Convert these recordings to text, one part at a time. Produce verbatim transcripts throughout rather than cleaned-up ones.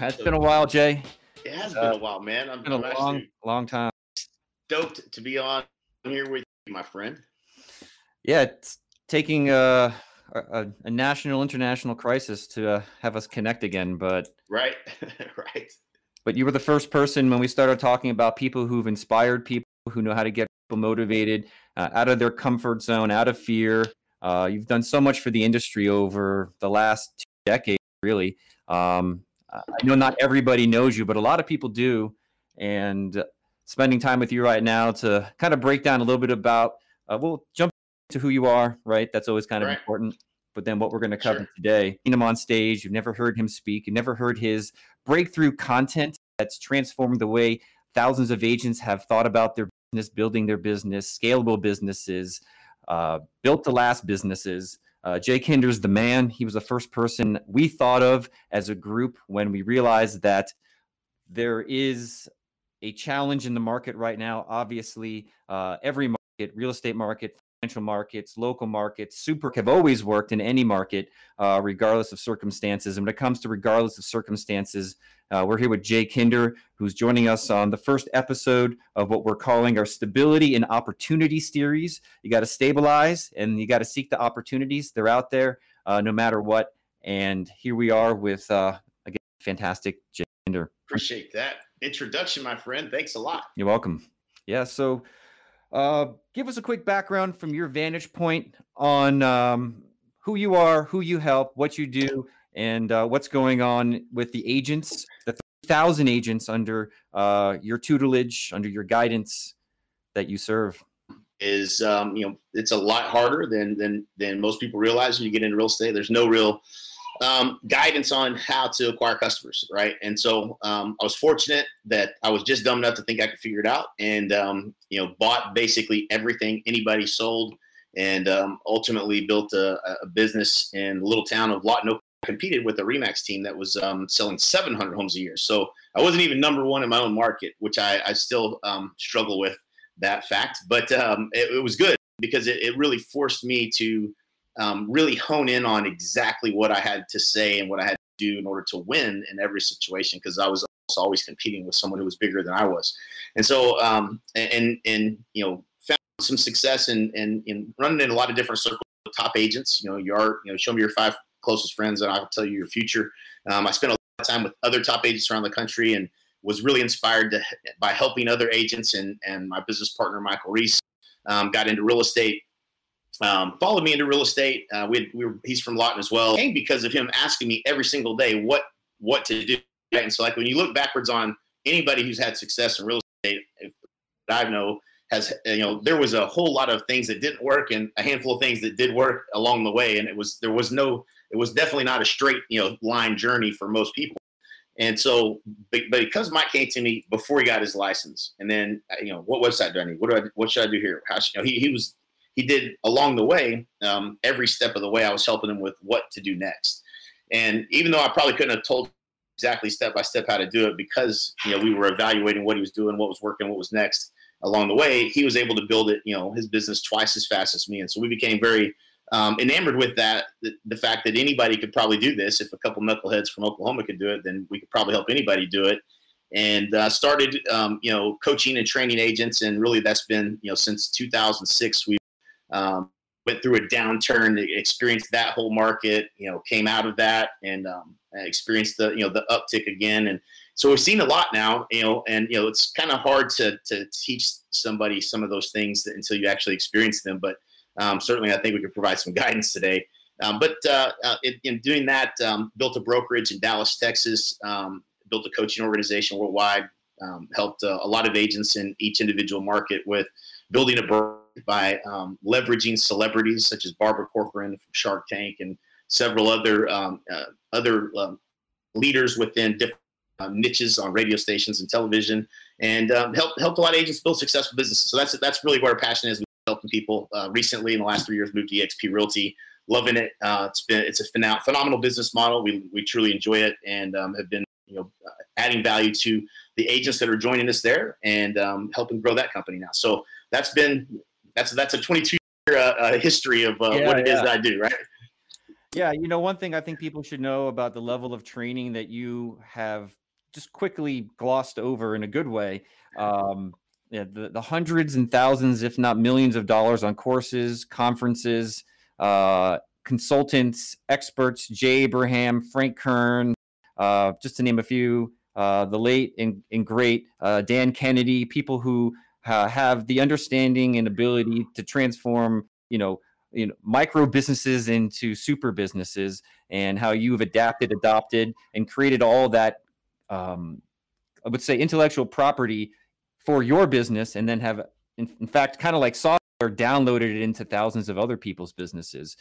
It's been a while, Jay. It has uh, been a while, man. It's been a long, long time. Stoked to be on here with you, my friend. Yeah, it's taking a, a, a national, international crisis to uh, have us connect again. But right, right. But you were the first person when we started talking about people who've inspired people, who know how to get people motivated uh, out of their comfort zone, out of fear. Uh, you've done so much for the industry over the last two decades, really. Um, I know not everybody knows you, but a lot of people do. And uh, spending time with you right now to kind of break down a little bit about, uh, we'll jump to who you are, right? That's always kind of right. important. But then what we're going to cover sure. today, seen him on stage, you've never heard him speak, you've never heard his breakthrough content that's transformed the way thousands of agents have thought about their business, building their business, scalable businesses, uh, built to last businesses. Uh, Jay Kinder's the man. He was the first person we thought of as a group when we realized that there is a challenge in the market right now. Obviously, uh, every market, real estate market, financial markets, local markets, super have always worked in any market, uh, regardless of circumstances. And when it comes to regardless of circumstances, uh, we're here with Jay Kinder, who's joining us on the first episode of what we're calling our Stability and Opportunity series. You got to stabilize and you got to seek the opportunities. They're out there uh, no matter what. And here we are with, uh, again, fantastic Jay Kinder. Appreciate that introduction, my friend. Thanks a lot. You're welcome. Yeah, so uh, give us a quick background from your vantage point on um, who you are, who you help, what you do, and uh, what's going on with the agents, the thousand agents under uh, your tutelage, under your guidance that you serve. Is um, you know, it's a lot harder than than than most people realize when you get into real estate. There's no real um, guidance on how to acquire customers, right? And so um, I was fortunate that I was just dumb enough to think I could figure it out, and um, you know, bought basically everything anybody sold, and um, ultimately built a, a business in the little town of Lawton, Oklahoma. Competed with a Remax team that was um, selling seven hundred homes a year. So I wasn't even number one in my own market, which I, I still um, struggle with that fact. But um, it, it was good because it, it really forced me to um, really hone in on exactly what I had to say and what I had to do in order to win in every situation, because I was always competing with someone who was bigger than I was. And so, um, and, and, you know, found some success in, in, in running in a lot of different circles with top agents. You know, you are, you know, show me your five closest friends and I'll tell you your future. Um, I spent a lot of time with other top agents around the country and was really inspired to, by helping other agents, and, and my business partner, Michael Reese, um, got into real estate, um, followed me into real estate. Uh, we, had, we were, he's from Lawton as well. Came because of him asking me every single day what, what to do. Right? And so like when you look backwards on anybody who's had success in real estate, that I know has, you know, there was a whole lot of things that didn't work and a handful of things that did work along the way. And it was, there was no, it was definitely not a straight, you know, line journey for most people. And so, but because Mike came to me before he got his license, and then, you know, what website do I need? What do I, what should I do here? How should, you know, he, he was, he did along the way, um, every step of the way, I was helping him with what to do next. And even though I probably couldn't have told exactly step by step how to do it, because, you know, we were evaluating what he was doing, what was working, what was next along the way, he was able to build it, you know, his business twice as fast as me. And so we became very, Um, enamored with that, the, the fact that anybody could probably do this. If a couple knuckleheads from Oklahoma could do it, then we could probably help anybody do it. And uh, started, um, you know, coaching and training agents. And really that's been, you know, since two thousand six, we um, went through a downturn, experienced that whole market, you know, came out of that and um, experienced the, you know, the uptick again. And so we've seen a lot now, you know, and, you know, it's kind of hard to, to teach somebody some of those things until you actually experience them. But Um, certainly, I think we could provide some guidance today. Um, but uh, uh, in, in doing that, um, built a brokerage in Dallas, Texas, um, built a coaching organization worldwide, um, helped uh, a lot of agents in each individual market with building a brokerage by um, leveraging celebrities such as Barbara Corcoran from Shark Tank and several other um, uh, other um, leaders within different uh, niches on radio stations and television, and um, helped helped a lot of agents build successful businesses. So that's that's really where our passion is. We've been helping people uh, recently in the last three years moved to eXp Realty, loving it. Uh, it's been it's a phenom- phenomenal business model. We we truly enjoy it, and um, have been you know uh, adding value to the agents that are joining us there, and um, helping grow that company now. So that's been that's that's a twenty-two year uh, uh, history of uh, yeah, what it yeah. is that I do, right? Yeah, you know, one thing I think people should know about the level of training that you have just quickly glossed over in a good way, um, yeah, the, the hundreds and thousands, if not millions of dollars on courses, conferences, uh, consultants, experts, Jay Abraham, Frank Kern, uh, just to name a few, uh, the late and, and great uh, Dan Kennedy, people who uh, have the understanding and ability to transform, you know, you know, micro businesses into super businesses, and how you've adapted, adopted, and created all that, um, I would say, intellectual property for your business, and then have, in, in fact, kind of like software, downloaded it into thousands of other people's businesses.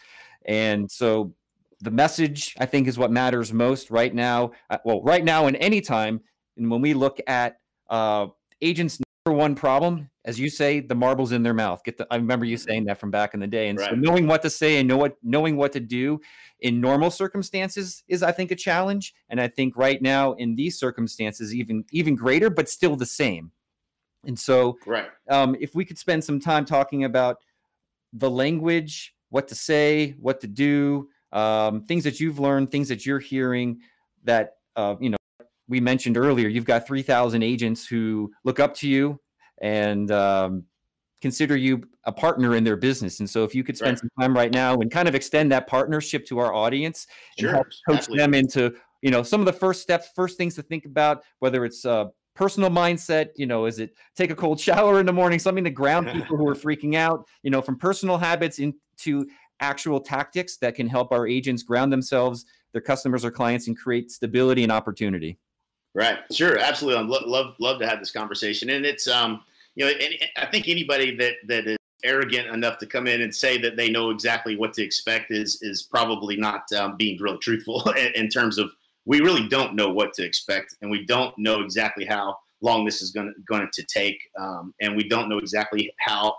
And so the message, I think, is what matters most right now. Uh, well, right now and any time. And when we look at uh, agents' number one problem, as you say, the marbles in their mouth. Get the, I remember you saying that from back in the day. And right. So knowing what to say and know what, knowing what to do in normal circumstances is, I think, a challenge. And I think right now in these circumstances, even, even greater, but still the same. And so right. um, if we could spend some time talking about the language, what to say, what to do, um, things that you've learned, things that you're hearing that, uh, you know, we mentioned earlier, you've got three thousand agents who look up to you and um, consider you a partner in their business. And so if you could spend right. some time right now and kind of extend that partnership to our audience sure, and help coach absolutely. them into, you know, some of the first steps, first things to think about, whether it's uh, personal mindset, you know, is it take a cold shower in the morning, something to ground people who are freaking out, you know, from personal habits into actual tactics that can help our agents ground themselves, their customers or clients, and create stability and opportunity. Right. Sure. Absolutely. I'd lo- love, love to have this conversation. And it's, um, you know, and I think anybody that, that is arrogant enough to come in and say that they know exactly what to expect is, is probably not um, being really truthful in, in terms of, we really don't know what to expect, and we don't know exactly how long this is going going to take. Um, and we don't know exactly how,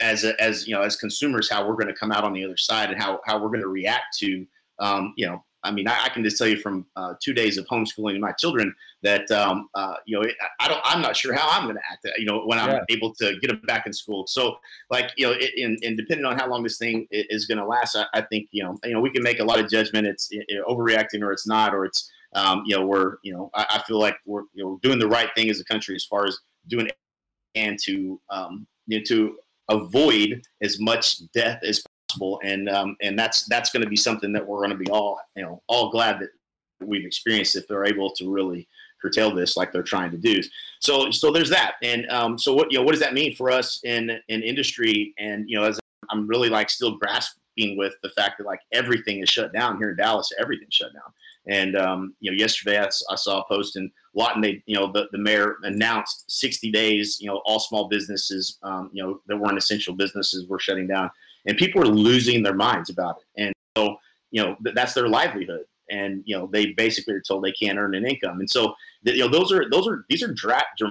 as a, as, you know, as consumers, how we're going to come out on the other side, and how, how we're going to react to, um, you know, I mean, I, I can just tell you from uh, two days of homeschooling my children that, um, uh, you know, I don't, I'm not sure how I'm going to act, you know, when I'm yeah. able to get them back in school. So like, you know, it, and, and depending on how long this thing is going to last, I, I think, you know, you know, we can make a lot of judgment. It's it, it overreacting or it's not, or it's, um, you know, we're, you know, I, I feel like we're, you know, doing the right thing as a country as far as doing it and to, um, you know, to avoid as much death as possible. And um, and that's that's going to be something that we're going to be all you know all glad that we've experienced if they're able to really curtail this like they're trying to do. So so there's that. And um, so what you know what does that mean for us in in industry? And you know as I'm really like still grasping with the fact that like everything is shut down here in Dallas. Everything's shut down. And um, you know yesterday I, I saw a post in Lawton. They you know the, the mayor announced sixty days. You know all small businesses um, you know that weren't essential businesses were shutting down. And people are losing their minds about it. And so, you know, that's their livelihood. And, you know, they basically are told they can't earn an income. And so, you know, those are, those are, these are draft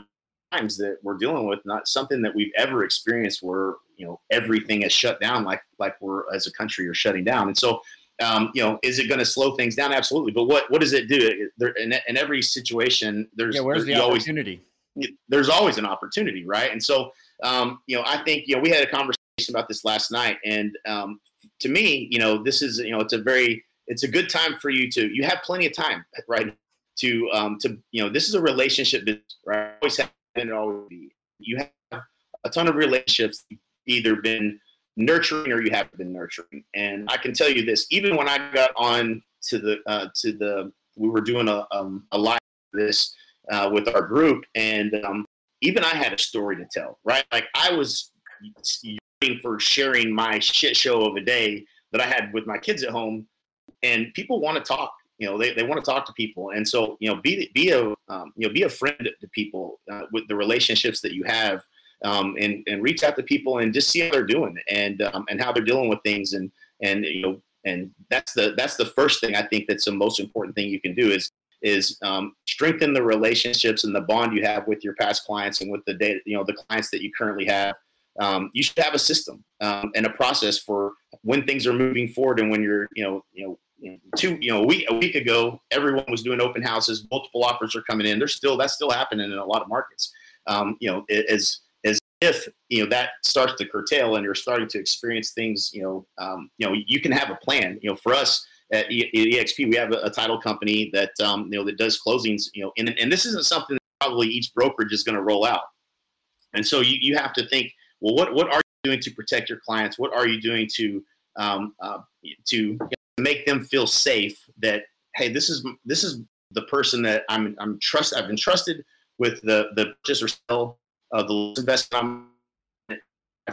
times that we're dealing with, not something that we've ever experienced where, you know, everything is shut down, like, like we're as a country are shutting down. And so, um, you know, is it going to slow things down? Absolutely. But what, what does it do? There, in, in every situation, there's, yeah, where's there's the opportunity? Always, there's always an opportunity. Right. And so, um, you know, I think, you know, we had a conversation about this last night, and um, to me, you know, this is, you know, it's a very, it's a good time for you to, you have plenty of time, right? To, um, to, you know, this is a relationship business, right? Always have been, always be. You have a ton of relationships, either been nurturing or you haven't been nurturing. And I can tell you this, even when I got on to the, uh, to the, we were doing a, um, a live this uh, with our group, and um, even I had a story to tell, right? Like I was. You, for sharing my shit show of a day that I had with my kids at home, and people want to talk, you know, they, they want to talk to people. And so, you know, be, be a, um, you know, be a friend to people uh, with the relationships that you have, um, and, and reach out to people and just see how they're doing and, um, and how they're dealing with things. And, and, you know, and that's the, that's the first thing I think that's the most important thing you can do is is um, strengthen the relationships and the bond you have with your past clients and with the data, you know, the clients that you currently have. Um, you should have a system um, and a process for when things are moving forward. And when you're, you know, you know, two, you know, a week, a week ago, everyone was doing open houses, multiple offers are coming in. There's still, that's still happening in a lot of markets. Um, you know, as, as if, you know, that starts to curtail and you're starting to experience things, you know, um, you know, you can have a plan. You know, for us at eXp, we have a, a title company that, um, you know, that does closings, you know, and, and this isn't something that probably each brokerage is going to roll out. And so you, you have to think, well, what, what are you doing to protect your clients? What are you doing to, um, uh, to, you know, make them feel safe that, hey, this is, this is the person that I'm, I'm trust. I've entrusted with the, the purchase or sell of the investment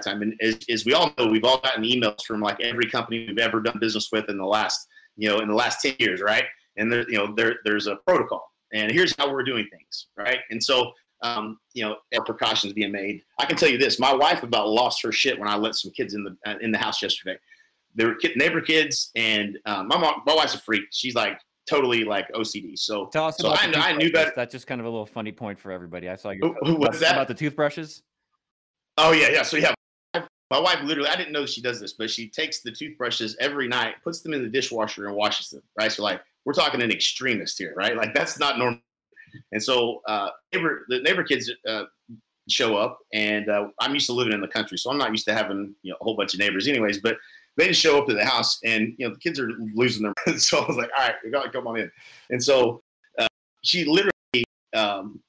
time. And as, as we all know, we've all gotten emails from like every company we've ever done business with in the last, you know, in the last ten years. Right. And there, you know, there, there's a protocol and here's how we're doing things. Right. And so, um, you know, there are precautions being made. I can tell you this, my wife about lost her shit when I let some kids in the, uh, in the house yesterday. They were kid, neighbor kids, and um, my mom, my wife's a freak. She's like totally like O C D. So tell us so about I, the I knew better. That's just kind of a little funny point for everybody. I saw you. Who, what's that about the toothbrushes? Oh yeah, yeah. So yeah, my wife literally. I didn't know she does this, but she takes the toothbrushes every night, puts them in the dishwasher, and washes them. Right. So like we're talking an extremist here, right? Like that's not normal. And so uh, neighbor, the neighbor kids. Uh, show up and uh, I'm used to living in the country, so I'm not used to having, you know, a whole bunch of neighbors anyways, but they just show up to the house and, you know, the kids are losing their mind. So I was like, all right, we gotta come on in. And so uh, she literally um,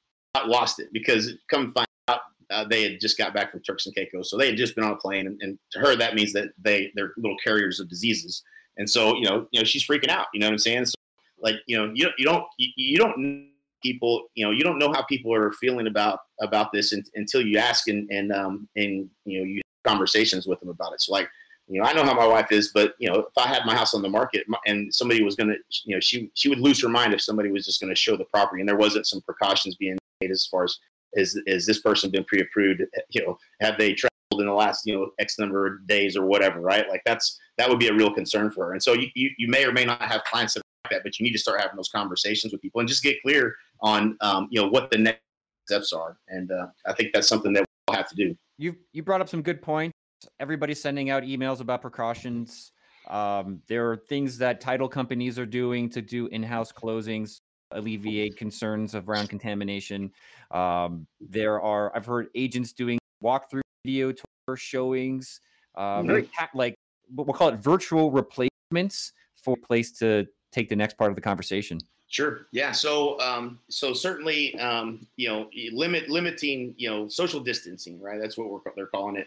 lost it because come find out uh, they had just got back from Turks and Caicos. So they had just been on a plane and, and to her, that means that they, they're little carriers of diseases. And so, you know, you know, she's freaking out, you know what I'm saying? So like, you know, you don't, you don't, you, you don't people, you know, you don't know how people are feeling about, about this in, until you ask and, and, um, and, you know, you have conversations with them about it. So like, you know, I know how my wife is, but you know, if I had my house on the market and somebody was going to, you know, she, she would lose her mind if somebody was just going to show the property and there wasn't some precautions being made as far as, is, is this person been pre-approved? You know, have they traveled in the last, you know, X number of days or whatever, right? Like that's, that would be a real concern for her. And so you, you, you may or may not have clients that are like that, but you need to start having those conversations with people and just get clear on, um, you know, what the next steps are. And uh, I think that's something that we all have to do. You you brought up some good points. Everybody's sending out emails about precautions. Um, there are things that title companies are doing to do in-house closings, alleviate concerns around contamination. Um, there are, I've heard agents doing walkthrough video tour showings, um, mm-hmm. like we'll call it virtual replacements for a place to take the next part of the conversation. Sure. Yeah. So, um, so certainly, um, you know, limit limiting, you know, social distancing, right? That's what we're they're calling it.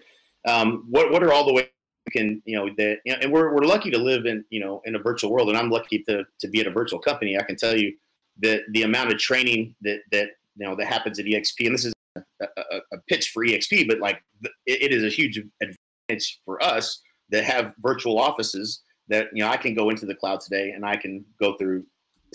Um, what what are all the ways you can, you know, that, you know, and we're we're lucky to live in, you know, in a virtual world, and I'm lucky to to be at a virtual company. I can tell you that the amount of training that that you know that happens at eXp, and this is a, a, a pitch for eXp, but like it, it is a huge advantage for us that have virtual offices that, you know, I can go into the cloud today and I can go through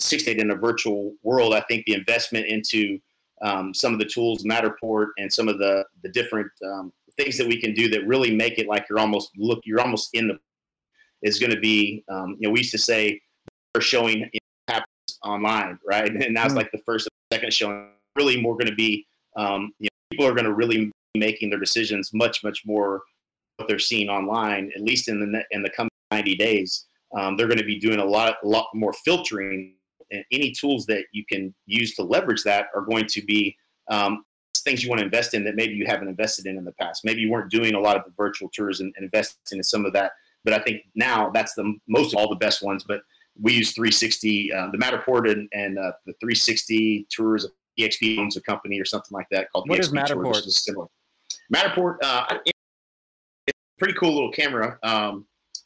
six days in a virtual world. I think the investment into um, some of the tools, Matterport, and some of the the different um, things that we can do that really make it like you're almost look you're almost in the is going to be um, you know, we used to say we're showing, you know, happens online, right? And that's mm-hmm. like the first and second showing really more going to be um, you know, people are going to really be making their decisions much much more what they're seeing online, at least in the in the coming ninety days. Um, they're going to be doing a lot a lot more filtering. And any tools that you can use to leverage that are going to be um, things you want to invest in that maybe you haven't invested in in the past. Maybe you weren't doing a lot of the virtual tours and, and investing in some of that. But I think now that's the most of all the best ones. But we use three sixty, uh, the Matterport and, and uh, the three sixty tours. eXp owns a company or something like that called what is Matterport? Tour, is similar. Matterport, uh, it's a pretty cool little camera. Um,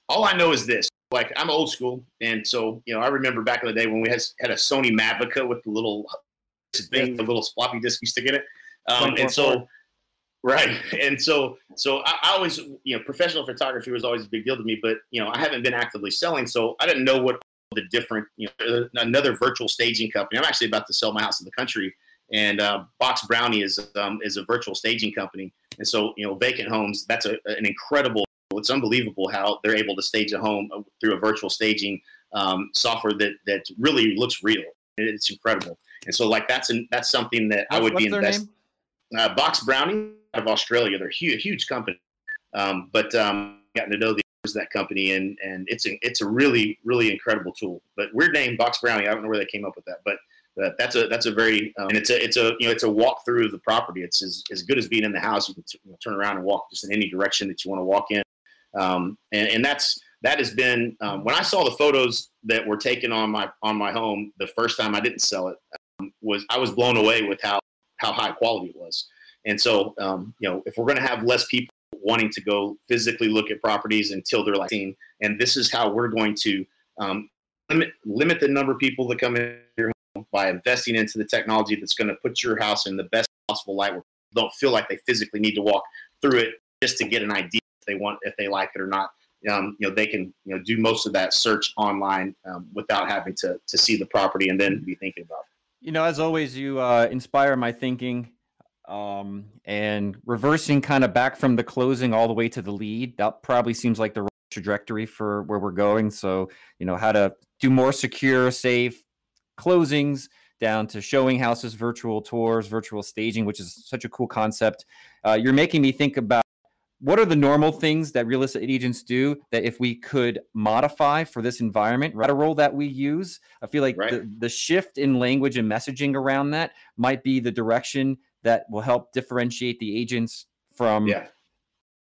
all I know is this. Like I'm old school, and so, you know, I remember back in the day when we had, had a Sony Mavica with the little thing, the little floppy disk you stick in it. Um, and so, right, and so, so I, I always, you know, professional photography was always a big deal to me. But you know, I haven't been actively selling, so I didn't know what the different, you know, another virtual staging company. I'm actually about to sell my house in the country, and uh, Box Brownie is um, is a virtual staging company, and so, you know, vacant homes. That's a, an incredible. It's unbelievable how they're able to stage a home through a virtual staging um, software that that really looks real. It's incredible. And so like that's an, that's something that what's, I would be investing. Uh, Box Brownie out of Australia. They're a huge, huge company. Um, but um, I've gotten to know the owners of that company, and and it's a, it's a really, really incredible tool. But weird name, Box Brownie. I don't know where they came up with that, but uh, that's a that's a very um, and it's a it's a you know it's a walkthrough of the property. It's as, as good as being in the house. You can t- turn around and walk just in any direction that you want to walk in. Um, and, and that's that has been um, when I saw the photos that were taken on my on my home the first time I didn't sell it um, was I was blown away with how. how high quality it was. And so, um, you know, if we're going to have less people wanting to go physically look at properties until they're like, and this is how we're going to um, limit, limit the number of people that come in your home by investing into the technology that's going to put your house in the best possible light where people don't feel like they physically need to walk through it just to get an idea if they want, if they like it or not. Um, you know, they can, you know, do most of that search online um, without having to, to see the property and then be thinking about it. You know, as always, you uh, inspire my thinking um, and reversing kind of back from the closing all the way to the lead. That probably seems like the right trajectory for where we're going. So, you know, how to do more secure, safe closings down to showing houses, virtual tours, virtual staging, which is such a cool concept. Uh, you're making me think about what are the normal things that real estate agents do that if we could modify for this environment, right? A role that we use. I feel like right. the, the shift in language and messaging around that might be the direction that will help differentiate the agents from, yeah.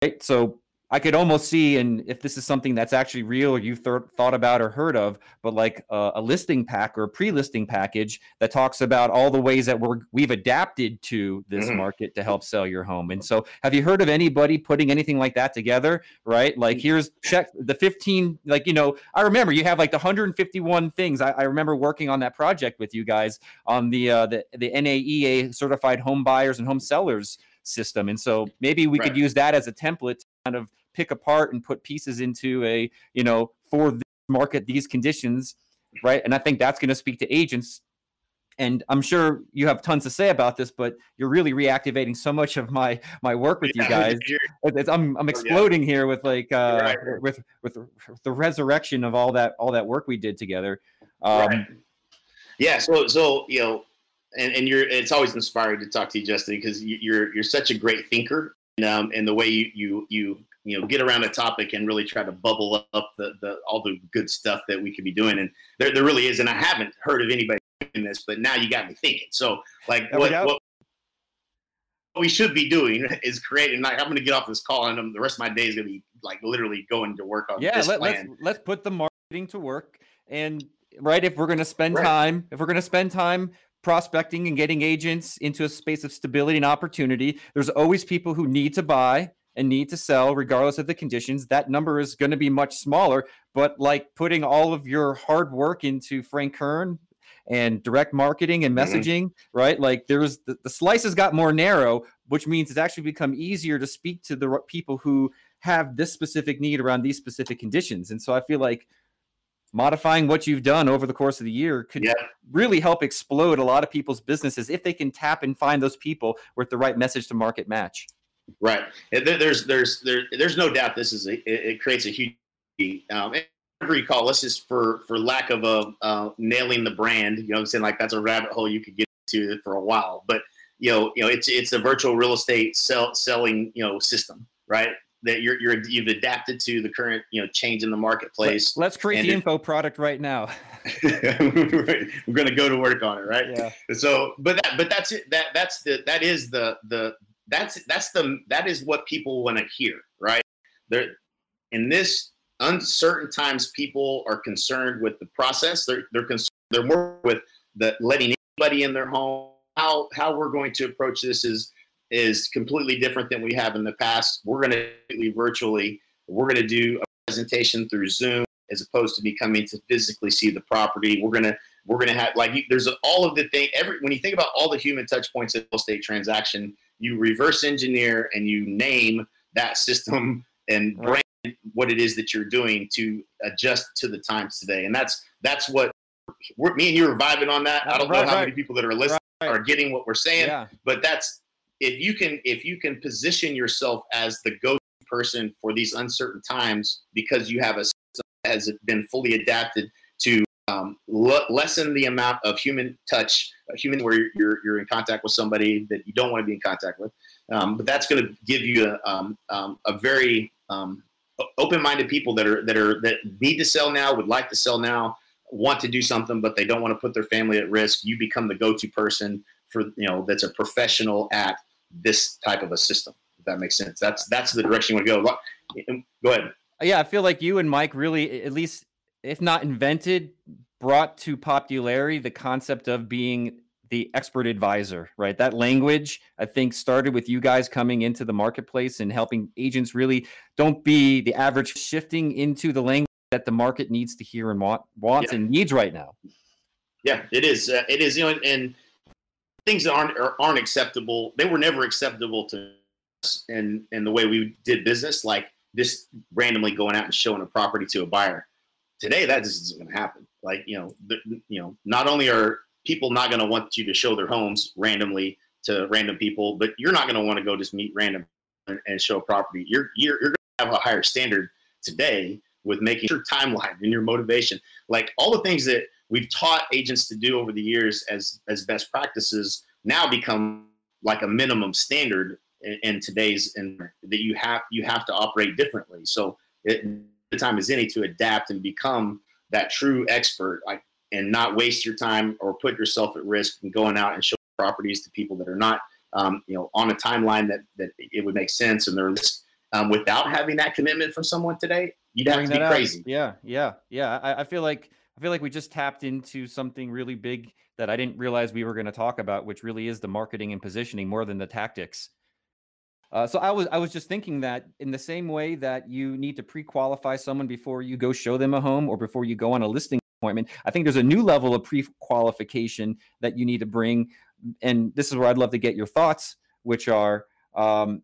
right? So I could almost see, and if this is something that's actually real or you've th- thought about or heard of, but like uh, a listing pack or a pre-listing package that talks about all the ways that we're, we've adapted to this mm-hmm. market to help sell your home. And so have you heard of anybody putting anything like that together, right? Like here's check the fifteen, like, you know, I remember you have like the one hundred fifty-one things. I, I remember working on that project with you guys on the, uh, the, the N A E A certified home buyers and home sellers system. And so maybe we right. could use that as a template to kind of pick apart and put pieces into a, you know, for this market, these conditions, right? And I think that's going to speak to agents. And I'm sure you have tons to say about this, but you're really reactivating so much of my my work with yeah, you guys. It's, I'm I'm exploding oh, yeah. here with like uh, right. with, with with the resurrection of all that all that work we did together. Um, right. Yeah. So so you know, and, and you're it's always inspiring to talk to you, Justin, because you're you're such a great thinker, and um and the way you you you you know, get around a topic and really try to bubble up the, the all the good stuff that we could be doing. And there, there really is, and I haven't heard of anybody doing this, but now you got me thinking. So, like, what, what we should be doing is creating. Like, I'm going to get off this call, and I'm, the rest of my day is going to be like literally going to work on yeah, this let, plan. Let's, let's put the marketing to work, and right if we're going to spend right. time, if we're going to spend time. prospecting and getting agents into a space of stability and opportunity, there's always people who need to buy and need to sell regardless of the conditions. That number is going to be much smaller, but like putting all of your hard work into Frank Kern and direct marketing and messaging, mm-hmm. right? Like there's the, the slices got more narrow, which means it's actually become easier to speak to the people who have this specific need around these specific conditions. And so I feel like modifying what you've done over the course of the year could yeah. really help explode a lot of people's businesses if they can tap and find those people with the right message to market match. Right. There's there's there, there's no doubt this is a, it creates a huge um, every call. Let's just for for lack of a uh, nailing the brand, you know what I'm saying? Like that's a rabbit hole you could get to for a while. But you know you know it's it's a virtual real estate sell, selling you know system, right? That you're, you're, you've adapted to the current, you know, change in the marketplace. Let's create and the it, info product right now. We're going to go to work on it. Right. Yeah. So, but that, but that's it. That, that's the, that is the, the, that's, that's the, that is what people want to hear. Right there in this uncertain times, people are concerned with the process. They're, they're concerned. They're more with the letting anybody in their home. How, how we're going to approach this is, is completely different than we have in the past. We're going to do virtually. We're going to do a presentation through Zoom as opposed to me coming to physically see the property. We're going to we're going to have like there's all of the thing. Every when you think about all the human touch points in real estate transaction, you reverse engineer and you name that system and brand what it is that you're doing to adjust to the times today. And that's that's what we're, me and you are vibing on that. I don't right, know how right. many people that are listening right, right. are getting what we're saying, yeah. but that's. If you can, if you can position yourself as the go-to person for these uncertain times, because you have a system that has been fully adapted to um, le- lessen the amount of human touch, uh, human where you're, you're in contact with somebody that you don't want to be in contact with. Um, but that's going to give you a, um, um, a very um, open-minded people that are that are that need to sell now, would like to sell now, want to do something, but they don't want to put their family at risk. You become the go-to person for, you know, that's a professional at this type of a system. If that makes sense. That's that's the direction you want to go. Go ahead. Yeah, I feel like you and Mike really, at least if not invented, brought to popularity the concept of being the expert advisor, right? That language, I think, started with you guys coming into the marketplace and helping agents really don't be the average, shifting into the language that the market needs to hear and want, wants yeah. and needs right now. Yeah, it is. Uh, it is. You know, and, and things that aren't, aren't acceptable. They were never acceptable to us and, and the way we did business, like just randomly going out and showing a property to a buyer. Today, that just isn't going to happen. Like, you know, the, you know, not only are people not going to want you to show their homes randomly to random people, but you're not going to want to go just meet random and, and show a property. You're, you're, you're going to have a higher standard today with making your timeline and your motivation, like all the things that we've taught agents to do over the years as, as best practices now become like a minimum standard in, in today's, and that you have, you have to operate differently. So it, the time is any to adapt and become that true expert. Like, and not waste your time or put yourself at risk and going out and showing properties to people that are not, um, you know, on a timeline that, that it would make sense. And they're um, without having that commitment from someone today, you'd have to be crazy. Yeah, yeah, yeah. I, I feel like I feel like we just tapped into something really big that I didn't realize we were going to talk about, which really is the marketing and positioning more than the tactics. Uh, so I was I was just thinking that in the same way that you need to pre-qualify someone before you go show them a home or before you go on a listing appointment, I think there's a new level of pre-qualification that you need to bring. And this is where I'd love to get your thoughts, which are, um,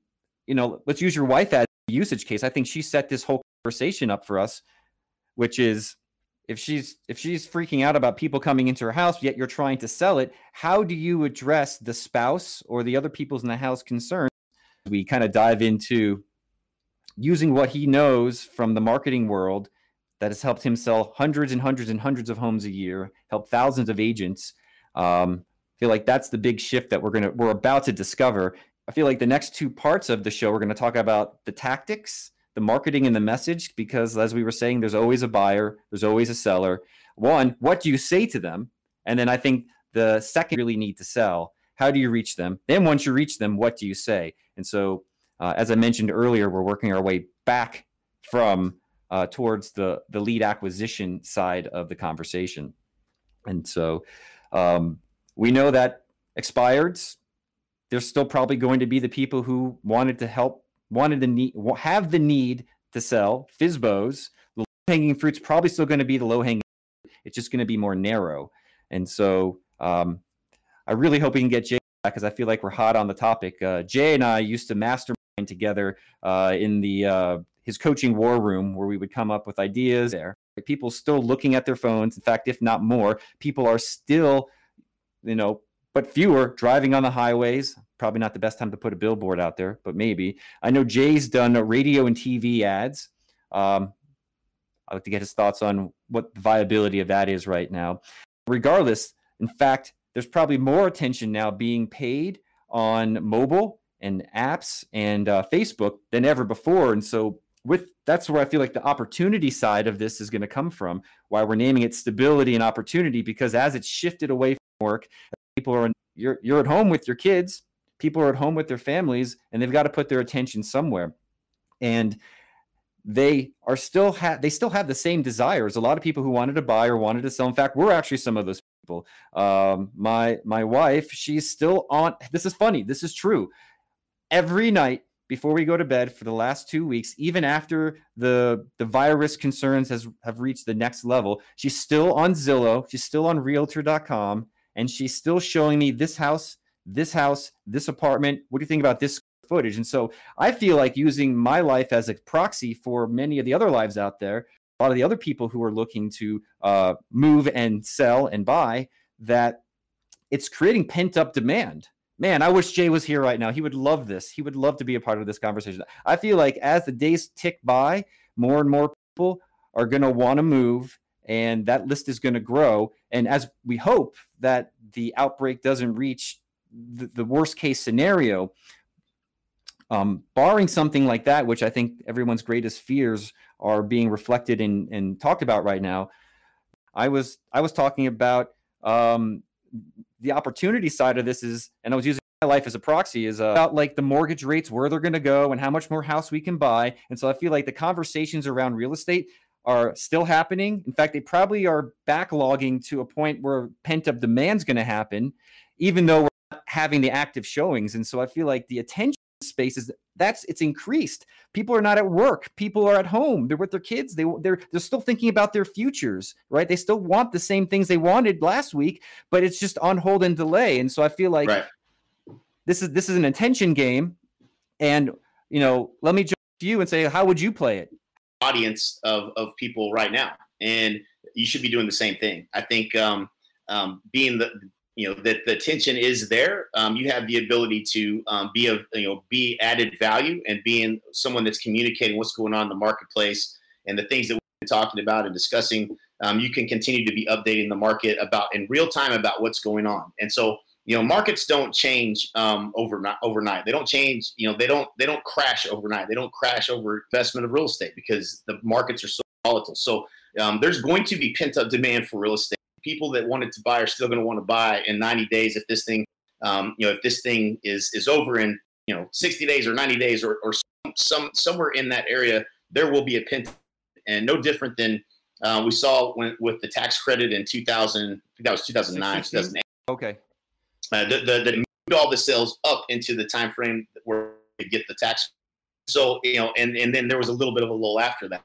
you know, let's use your wife as a usage case. I think she set this whole conversation up for us, which is if she's if she's freaking out about people coming into her house, yet you're trying to sell it, how do you address the spouse or the other people's in the house concerns? We kind of dive into using what he knows from the marketing world that has helped him sell hundreds and hundreds and hundreds of homes a year, helped thousands of agents. Um, I feel like that's the big shift that we're gonna we're about to discover. I feel like the next two parts of the show, we're gonna talk about the tactics, the marketing, and the message, because as we were saying, there's always a buyer, there's always a seller. One, what do you say to them? And then I think the second, you really need to sell. How do you reach them? Then once you reach them, what do you say? And so, uh, as I mentioned earlier, we're working our way back from Uh, towards the the lead acquisition side of the conversation. And so um, we know that expireds, there's still probably going to be the people who wanted to help, wanted to need, have the need to sell. F S B Os, the low-hanging fruit's probably still going to be the low-hanging fruit. It's just going to be more narrow. And so um, I really hope we can get Jay back because I feel like we're hot on the topic. Uh, Jay and I used to mastermind together uh, in the... Uh, his coaching war room where we would come up with ideas there. People still looking at their phones. In fact, if not more, people are still, you know, but fewer driving on the highways. Probably not the best time to put a billboard out there, but maybe. I know Jay's done radio and T V ads. Um, I'd like to get his thoughts on what the viability of that is right now. Regardless, in fact, there's probably more attention now being paid on mobile and apps and uh, Facebook than ever before. And so With that's where I feel like the opportunity side of this is going to come from, why we're naming it stability and opportunity, because as it's shifted away from work, people are in, you're you're at home with your kids, people are at home with their families, and they've got to put their attention somewhere. And they are still have they still have the same desires. A lot of people who wanted to buy or wanted to sell. In fact, we're actually some of those people. Um, my my wife, she's still on. This is funny. This is true. Every night before we go to bed for the last two weeks, even after the, the virus concerns has have reached the next level, she's still on Zillow, she's still on Realtor dot com, and she's still showing me this house, this house, this apartment. What do you think about this footage? And so I feel like using my life as a proxy for many of the other lives out there, a lot of the other people who are looking to uh, move and sell and buy, that it's creating pent-up demand. Man, I wish Jay was here right now. He would love this. He would love to be a part of this conversation. I feel like as the days tick by, more and more people are going to want to move and that list is going to grow. And as we hope that the outbreak doesn't reach the, the worst case scenario, um, barring something like that, which I think everyone's greatest fears are being reflected in and talked about right now. I was I was talking about um, the opportunity side of this is, and I was using my life as a proxy, is uh, about like the mortgage rates, where they're going to go and how much more house we can buy. And so I feel like the conversations around real estate are still happening. In fact, they probably are backlogging to a point where pent-up demand's going to happen, even though we're not having the active showings. And so I feel like the attention space is that's it's increased. People are not at work. People are at home. They're with their kids. They they're they're still thinking about their futures, right? They still want the same things they wanted last week, but it's just on hold and delay. And so I feel like right. this is this is an attention game. And you know, let me jump to you and say, how would you play it? Audience of, of people right now, and you should be doing the same thing. I think um, um, being the you know that the tension is there, um, you have the ability to um, be of you know be added value and being someone that's communicating what's going on in the marketplace and the things that we've been talking about and discussing. Um, you can continue to be updating the market about in real time about what's going on, and so you know markets don't change um, overnight. Overnight, they don't change. You know they don't they don't crash overnight. They don't crash over investment of real estate because the markets are so volatile. So um, there's going to be pent up demand for real estate. People that wanted to buy are still going to want to buy in ninety days if this thing, um, you know, if this thing is is over in you know sixty days or ninety days or or some, some somewhere in that area, there will be a pent, and no different than uh, we saw when with the tax credit in two thousand. That was two thousand nine, two thousand eight. Okay. Uh, the the, the moved all the sales up into the time frame where they get the tax. So you know, and and then there was a little bit of a lull after that.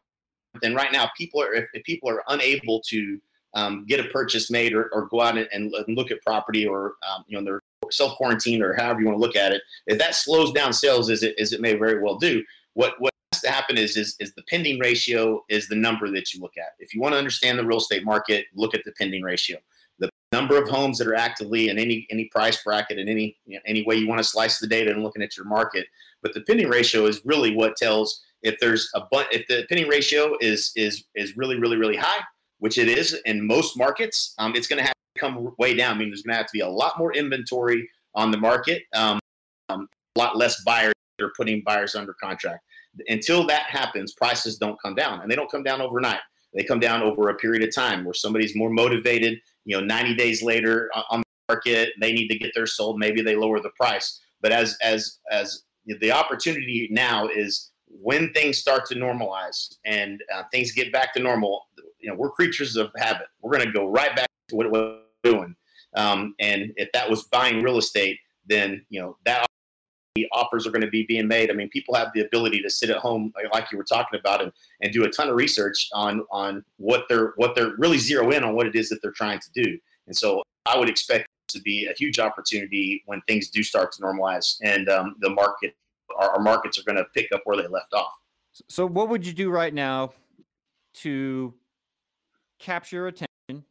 But then right now, people are if, if people are unable to Um, get a purchase made or, or go out and, and look at property or, um, you know, they're self-quarantined or however you want to look at it. If that slows down sales as it, as it may very well do, what, what has to happen is, is, is the pending ratio is the number that you look at. If you want to understand the real estate market, look at the pending ratio. The number of homes that are actively in any, any price bracket and any, you know, any way you want to slice the data and looking at your market. But the pending ratio is really what tells if there's a bu- if the pending ratio is, is, is really, really, really high, which it is in most markets, um, it's going to have to come way down. I mean, there's going to have to be a lot more inventory on the market, um, um, a lot less buyers that are putting buyers under contract. Until that happens, prices don't come down, and they don't come down overnight. They come down over a period of time where somebody's more motivated. You know, ninety days later on the market, they need to get their sold. Maybe they lower the price. But as as as the opportunity now is when things start to normalize and uh, things get back to normal. You know, we're creatures of habit. We're going to go right back to what we're doing. Um, and if that was buying real estate, then, you know, that offers are going to be being made. I mean, people have the ability to sit at home, like you were talking about, and, and do a ton of research on, on what they're, what they're really zero in on what it is that they're trying to do. And so I would expect to be a huge opportunity when things do start to normalize and um, the market, our, our markets are going to pick up where they left off. So what would you do right now to capture attention? What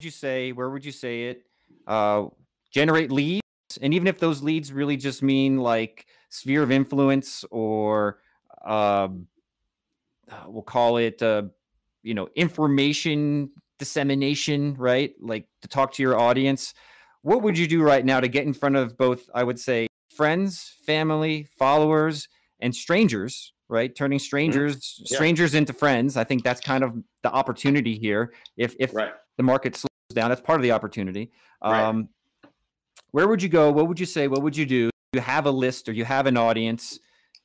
would you say? Where would you say it? Uh, generate leads, and even if those leads really just mean like sphere of influence, or um, we'll call it, uh, you know, information dissemination, right? Like to talk to your audience. What would you do right now to get in front of both? I would say friends, family, followers, and strangers. Right, turning strangers yeah. strangers into friends. I think that's kind of the opportunity here. If if right. the market slows down, that's part of the opportunity. Um, right. Where would you go? What would you say? What would you do? You have a list or you have an audience,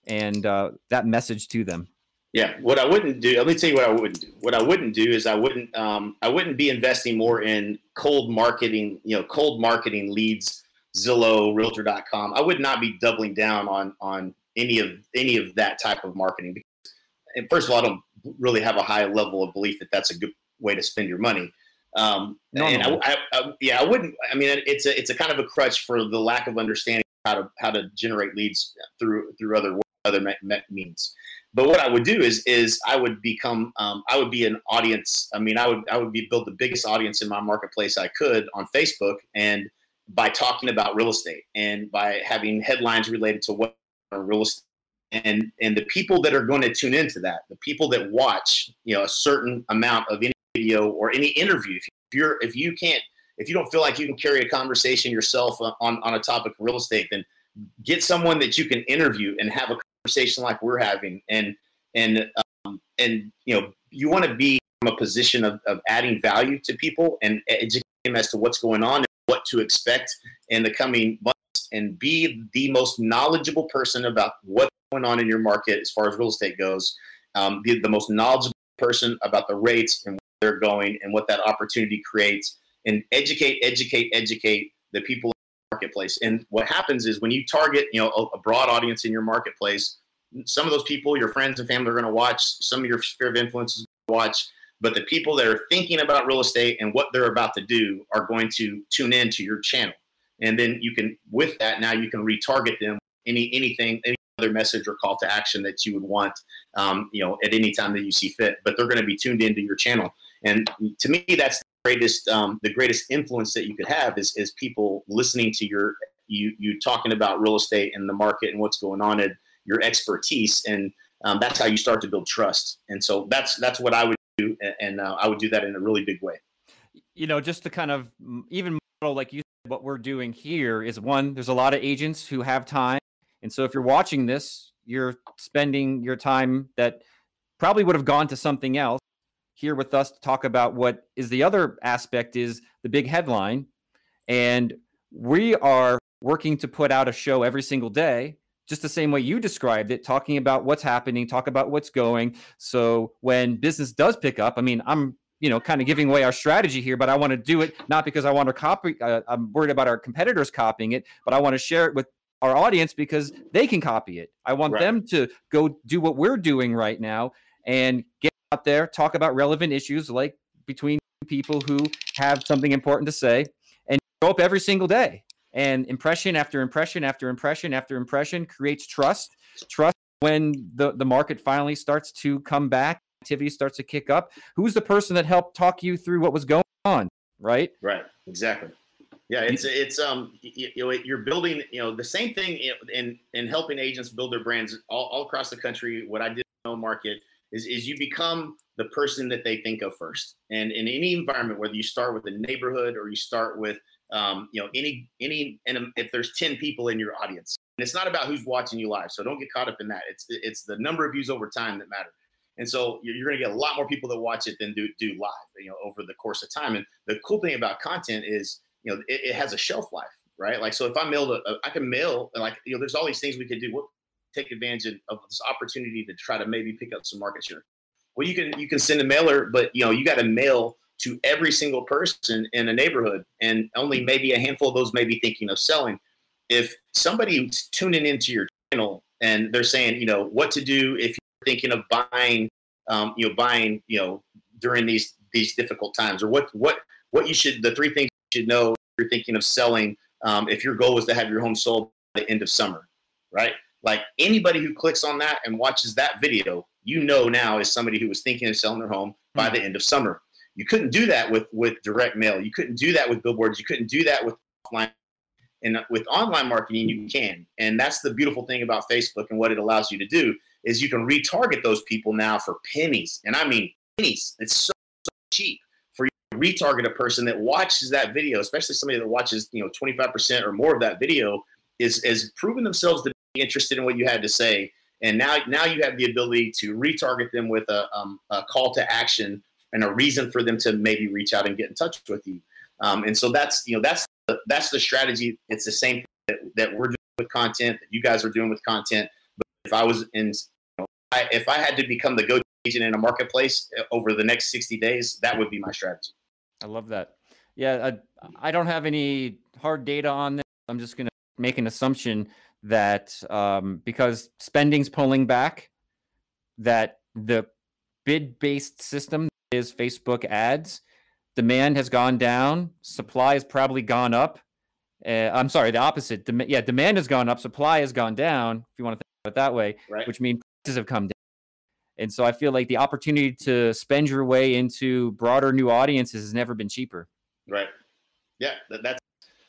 and uh, that message to them. Yeah, what I wouldn't do. Let me tell you what I wouldn't do. What I wouldn't do is I wouldn't um, I wouldn't be investing more in cold marketing. You know, cold marketing leads, Zillow, Realtor dot com. I would not be doubling down on on. any of any of that type of marketing. Because, and first of all, I don't really have a high level of belief that that's a good way to spend your money. Um, no, and no. I, I, I, yeah, I wouldn't, I mean, it's a, it's a kind of a crutch for the lack of understanding how to, how to generate leads through, through other, other me- me- means. But what I would do is, is I would become, um, I would be an audience. I mean, I would, I would be build the biggest audience in my marketplace I could on Facebook, and by talking about real estate and by having headlines related to what, real estate, and and the people that are going to tune into that, the people that watch, you know, a certain amount of any video or any interview. If you're, if you can't, if you don't feel like you can carry a conversation yourself on, on a topic of real estate, then get someone that you can interview and have a conversation like we're having. And, and, um, and, you know, you want to be from a position of, of adding value to people and educating them as to what's going on and what to expect in the coming months, and be the most knowledgeable person about what's going on in your market as far as real estate goes. Um, be the most knowledgeable person about the rates and where they're going and what that opportunity creates, and educate, educate, educate the people in the marketplace. And what happens is when you target, you know, a, a broad audience in your marketplace, some of those people, your friends and family, are going to watch. Some of your sphere of influence is going to watch. But the people that are thinking about real estate and what they're about to do are going to tune in to your channel. And then you can, with that, now you can retarget them any anything, any other message or call to action that you would want, um, you know, at any time that you see fit. But they're going to be tuned into your channel. And to me, that's the greatest, um, the greatest influence that you could have is is people listening to your you you talking about real estate and the market and what's going on and your expertise, and um, that's how you start to build trust. And so that's that's what I would do, and, and uh, I would do that in a really big way. You know, just to kind of even model, like you. What we're doing here is, one, there's a lot of agents who have time. And so if you're watching this, you're spending your time that probably would have gone to something else here with us to talk about what is the other aspect, is the big headline. And we are working to put out a show every single day, just the same way you described it, talking about what's happening, talk about what's going. So when business does pick up, I mean, I'm you know, kind of giving away our strategy here, but I want to do it not because I want to copy. Uh, I'm worried about our competitors copying it, but I want to share it with our audience because they can copy it. I want right. them to go do what we're doing right now and get out there, talk about relevant issues like between people who have something important to say, and show up every single day. And impression after impression after impression after impression creates trust. Trust when the, the market finally starts to come back, activity starts to kick up. Who's the person that helped talk you through what was going on? Right. Right. Exactly. Yeah. It's, it's, um, you, you know, you're building, you know, the same thing in, in helping agents build their brands all, all across the country. What I did in my own market is, is you become the person that they think of first. And in any environment, whether you start with a neighborhood or you start with, um, you know, any, any, and if there's ten people in your audience, and it's not about who's watching you live. So don't get caught up in that. It's, it's the number of views over time that matter. And so you're going to get a lot more people that watch it than do, do live, you know, over the course of time. And the cool thing about content is, you know, it, it has a shelf life, right? Like, so if I mailed, a, I can mail, like, you know, there's all these things we can do. We'll take advantage of this opportunity to try to maybe pick up some market share. Well, you can, you can send a mailer, but, you know, you got to mail to every single person in a neighborhood, and only maybe a handful of those may be thinking of selling. If somebody's tuning into your channel and they're saying, you know, what to do if you thinking of buying, um, you know, buying, you know, during these these difficult times, or what what what you should, the three things you should know if you're thinking of selling, um, if your goal is to have your home sold by the end of summer, right? Like, anybody who clicks on that and watches that video, you know, now is somebody who was thinking of selling their home by the end of summer. You couldn't do that with with direct mail. You couldn't do that with billboards. You couldn't do that with offline. And with online marketing, you can. And that's the beautiful thing about Facebook and what it allows you to do is you can retarget those people now for pennies. And I mean pennies. It's so, so cheap for you to retarget a person that watches that video, especially somebody that watches, you know, twenty-five percent or more of that video, is, is proving themselves to be interested in what you had to say. And now, now you have the ability to retarget them with a, um, a call to action and a reason for them to maybe reach out and get in touch with you. Um, and so that's, you know, that's, the, that's the strategy. It's the same thing that, that we're doing with content, that you guys are doing with content. But if I was in, you know, I, if I had to become the go-to agent in a marketplace over the next sixty days, that would be my strategy. I love that. Yeah. I, I don't have any hard data on this. I'm just going to make an assumption that um, because spending's pulling back, that the bid-based system is Facebook ads, demand has gone down. Supply has probably gone up. Uh, I'm sorry, the opposite. Dem- yeah, demand has gone up. Supply has gone down, if you want to think about it that way, right. Which means prices have come down. And so I feel like the opportunity to spend your way into broader new audiences has never been cheaper. Right. Yeah, that, that's,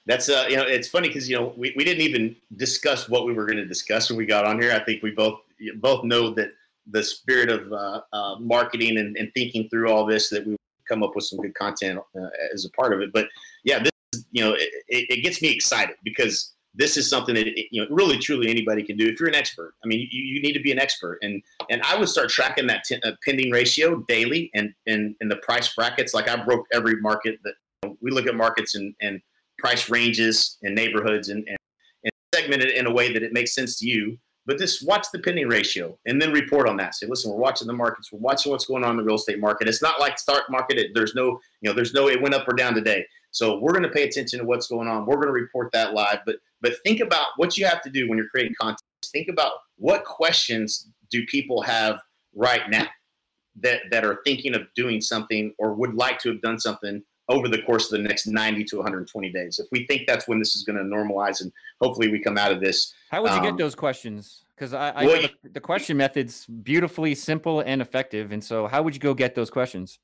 that's uh, you know, it's funny because, you know, we, we didn't even discuss what we were going to discuss when we got on here. I think we both both know that the spirit of uh, uh, marketing and, and thinking through all this that we come up with some good content uh, as a part of it. But yeah, this is, you know, it, it gets me excited because this is something that, you know, really, truly anybody can do if you're an expert. I mean, you, you need to be an expert. And and I would start tracking that t- uh, pending ratio daily and, and, and the price brackets. Like I broke every market that you know, we look at markets and, and price ranges and neighborhoods and, and, and segment it in a way that it makes sense to you. But just watch the pending ratio and then report on that. Say, listen, we're watching the markets. We're watching what's going on in the real estate market. It's not like stock market. There's no, you know, there's no, it went up or down today. So we're going to pay attention to what's going on. We're going to report that live. But but think about what you have to do when you're creating content. Think about what questions do people have right now that, that are thinking of doing something or would like to have done something over the course of the next ninety to one hundred twenty days. If we think that's when this is going to normalize, and hopefully we come out of this. How would you um, get those questions? Because I, I well, the, the question method's beautifully simple and effective. And so how would you go get those questions?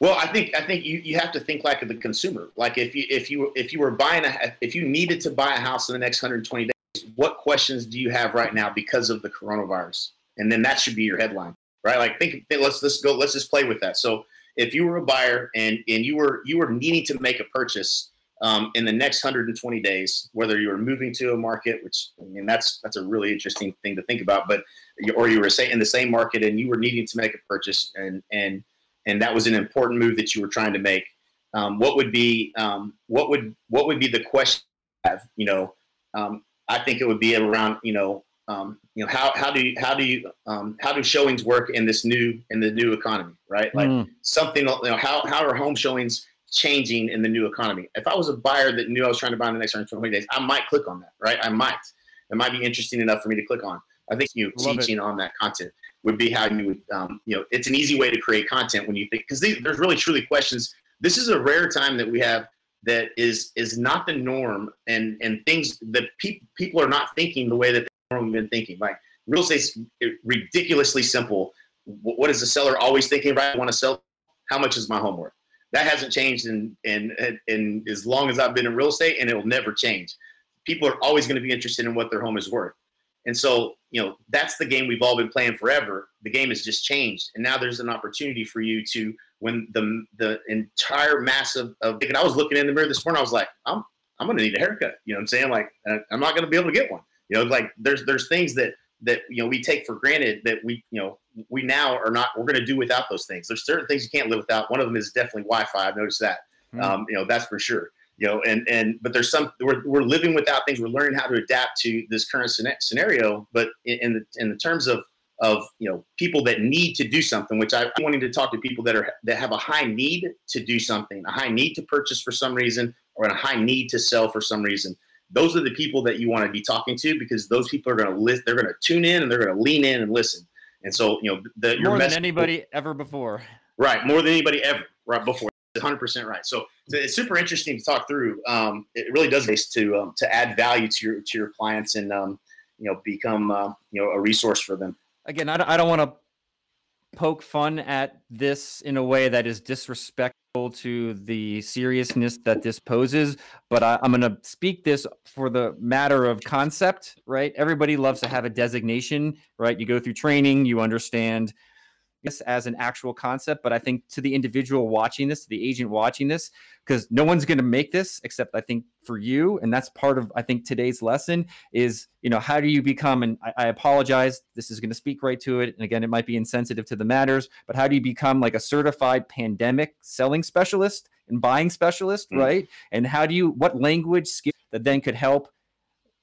Well, I think, I think you, you have to think like the consumer. Like if you, if you, if you were buying a, if you needed to buy a house in the next one hundred twenty days, what questions do you have right now because of the coronavirus? And then that should be your headline, right? Like think, think let's, let's go, let's just play with that. So, if you were a buyer and, and you were you were needing to make a purchase um, in the next one hundred twenty days, whether you were moving to a market, which I mean that's that's a really interesting thing to think about, but you, or you were say in the same market and you were needing to make a purchase and and and that was an important move that you were trying to make. Um, what would be um, what would what would be the question? You know, um, I think it would be around you know um, you know how how do you how do you um, how do showings work in this new in the new economy? Right? Like mm. something, you know, how, how are home showings changing in the new economy? If I was a buyer that knew I was trying to buy in the next one hundred twenty days, I might click on that, right? I might. It might be interesting enough for me to click on. I think you know, teaching it. on that content would be how you would, um, you know, it's an easy way to create content when you think, because there's really truly questions. This is a rare time that we have that is is not the norm and, and things that pe- people are not thinking the way that they've normally been thinking. Like real estate's ridiculously simple. What is the seller always thinking? Right, I want to sell. How much is my home worth? That hasn't changed in in in as long as I've been in real estate, and it will never change. People are always going to be interested in what their home is worth, and so you know that's the game we've all been playing forever. The game has just changed, and now there's an opportunity for you to when the the entire mass of of. And I was looking in the mirror this morning. I was like, I'm I'm going to need a haircut. You know what I'm saying? Like I'm not going to be able to get one. You know, like there's there's things that. that, you know, we take for granted that we, you know, we now are not, we're going to do without those things. There's certain things you can't live without. One of them is definitely Wi-Fi. I've noticed that, mm. um, you know, that's for sure, you know, and, and, but there's some, we're, we're living without things. We're learning how to adapt to this current scenario, but in, in the, in the terms of, of, you know, people that need to do something, which I, I'm wanting to talk to people that are, that have a high need to do something, a high need to purchase for some reason, or a high need to sell for some reason. Those are the people that you want to be talking to because those people are going to list. They're going to tune in and they're going to lean in and listen. And so, you know, the, more your than anybody will, ever before, right? More than anybody ever right before. one hundred percent right. So, so it's super interesting to talk through. Um, it really does base to um, to add value to your to your clients and um, you know become uh, you know a resource for them. Again, I don't, I don't want to poke fun at this in a way that is disrespectful to the seriousness that this poses, but I, I'm going to speak this for the matter of concept, right? Everybody loves to have a designation, right? You go through training, you understand this as an actual concept, but I think to the individual watching this, to the agent watching this, because no one's going to make this except I think for you. And that's part of, I think today's lesson is, you know, how do you become, and I, I apologize, this is going to speak right to it. And again, it might be insensitive to the matters, but how do you become like a certified pandemic selling specialist and buying specialist, mm-hmm. right? And how do you, what language skill that then could help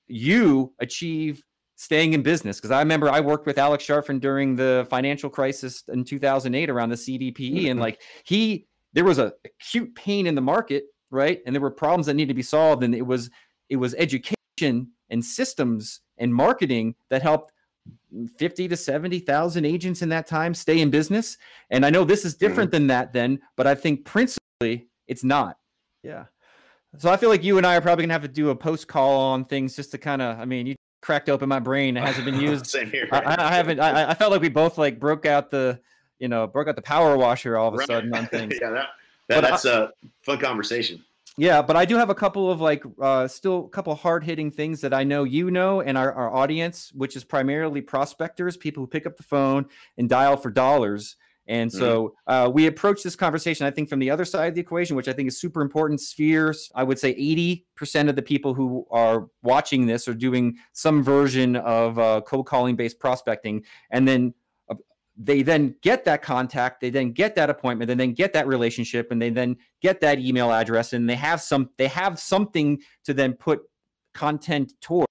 you achieve staying in business? Because I remember I worked with Alex Sharfin during the financial crisis in two thousand eight around the C D P E. And like he, there was a acute pain in the market, right? And there were problems that needed to be solved. And it was, it was education and systems and marketing that helped fifty to seventy thousand agents in that time stay in business. And I know this is different mm-hmm. than that then, but I think principally it's not. Yeah. So I feel like you and I are probably gonna have to do a post call on things just to kind of, I mean, you cracked open my brain. It hasn't been used. Same here. Right? I, I haven't. I, I felt like we both like broke out the, you know, broke out the power washer all of a right. sudden on things. yeah, that, that that's I, a fun conversation. Yeah, but I do have a couple of like uh, still a couple hard hitting things that I know you know and our, our audience, which is primarily prospectors, people who pick up the phone and dial for dollars. And so uh, we approach this conversation, I think, from the other side of the equation, which I think is super important. Spheres, I would say eighty percent of the people who are watching this are doing some version of uh, cold calling based prospecting. And then uh, they then get that contact. They then get that appointment and then get that relationship and they then get that email address and they have some they have something to then put content towards.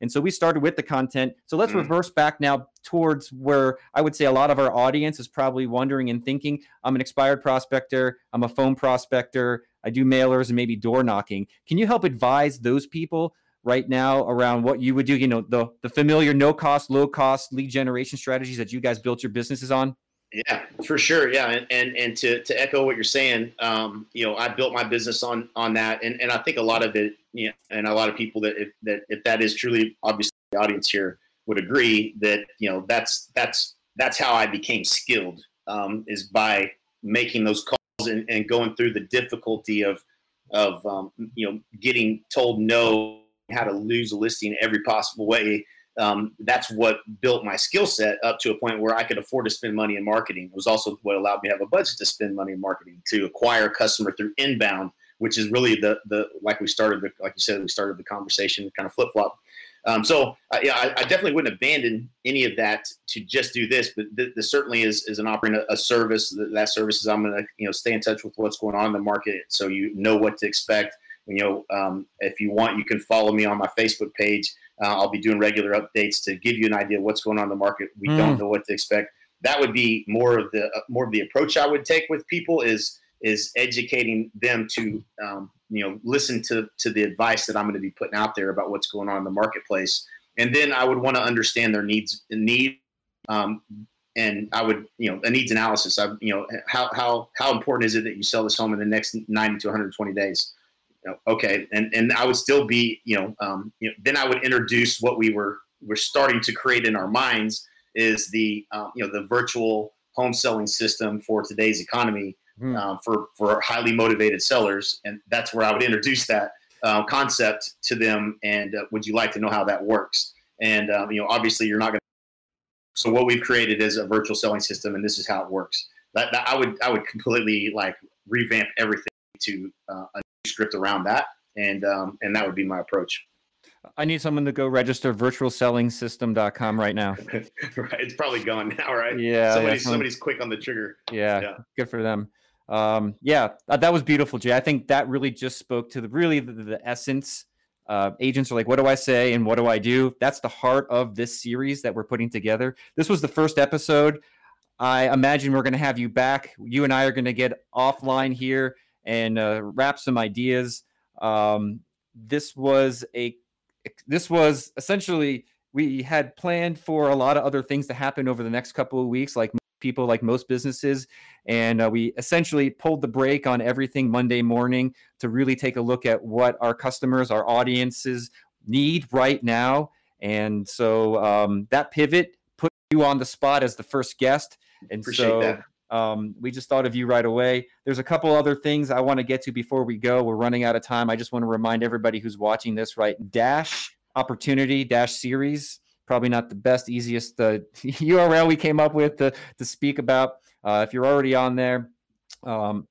And so we started with the content. So let's mm. reverse back now towards where I would say a lot of our audience is probably wondering and thinking, I'm an expired prospector. I'm a phone prospector. I do mailers and maybe door knocking. Can you help advise those people right now around what you would do? You know, the, the familiar no cost, low cost lead generation strategies that you guys built your businesses on? Yeah, for sure. Yeah. And, and, and to, to echo what you're saying, um, you know, I built my business on, on that. And, and I think a lot of it, you know, and a lot of people that if that, if that is truly, obviously the audience here would agree that, you know, that's, that's, that's how I became skilled, um, is by making those calls and, and going through the difficulty of, of, um, you know, getting told no, how to lose a listing every possible way. Um, that's what built my skill set up to a point where I could afford to spend money in marketing. It was also what allowed me to have a budget to spend money in marketing, to acquire a customer through inbound, which is really the, the like we started, the, like you said, we started the conversation kind of flip flop. Um, so I, yeah, I, I definitely wouldn't abandon any of that to just do this, but th- this certainly is, is an offering, a service. That, that service is, I'm going to, you know, stay in touch with what's going on in the market, so you know what to expect. You know, um, if you want, you can follow me on my Facebook page. Uh, I'll be doing regular updates to give you an idea of what's going on in the market. We mm. don't know what to expect. That would be more of the uh, more of the approach I would take with people is is educating them to um, you know listen to to the advice that I'm going to be putting out there about what's going on in the marketplace, and then I would want to understand their needs need um, and I would you know a needs analysis. I you know how how how important is it that you sell this home in the next ninety to one hundred twenty days? Okay. And, and I would still be, you know, um, you know, then I would introduce what we were, we're starting to create in our minds is the, uh, you know, the virtual home selling system for today's economy, mm-hmm. um, for, for highly motivated sellers. And that's where I would introduce that uh, concept to them. And uh, would you like to know how that works? And, um, you know, obviously you're not going to, so what we've created is a virtual selling system and this is how it works. That, that I would, I would completely like revamp everything to uh, a script around that. And, um, and that would be my approach. I need someone to go register virtual selling system dot com right now. Right, it's probably gone now, right? Yeah. Somebody, yeah. Somebody's quick on the trigger. Yeah. yeah. Good for them. Um, yeah, that was beautiful, Jay. I think that really just spoke to the, really the, the essence. Uh, agents are like, what do I say? And what do I do? That's the heart of this series that we're putting together. This was the first episode. I imagine we're going to have you back. You and I are going to get offline here and uh, wrap some ideas. Um, this was a, this was essentially, we had planned for a lot of other things to happen over the next couple of weeks, like people, like most businesses. And uh, we essentially pulled the brake on everything Monday morning to really take a look at what our customers, our audiences need right now. And so um, that pivot put you on the spot as the first guest. And Appreciate so that. Um, we just thought of you right away. There's a couple other things I want to get to before we go. We're running out of time. I just want to remind everybody who's watching this, right? Dash opportunity, dash series, probably not the best, easiest uh, U R L we came up with to, to speak about. Uh, if you're already on there, um,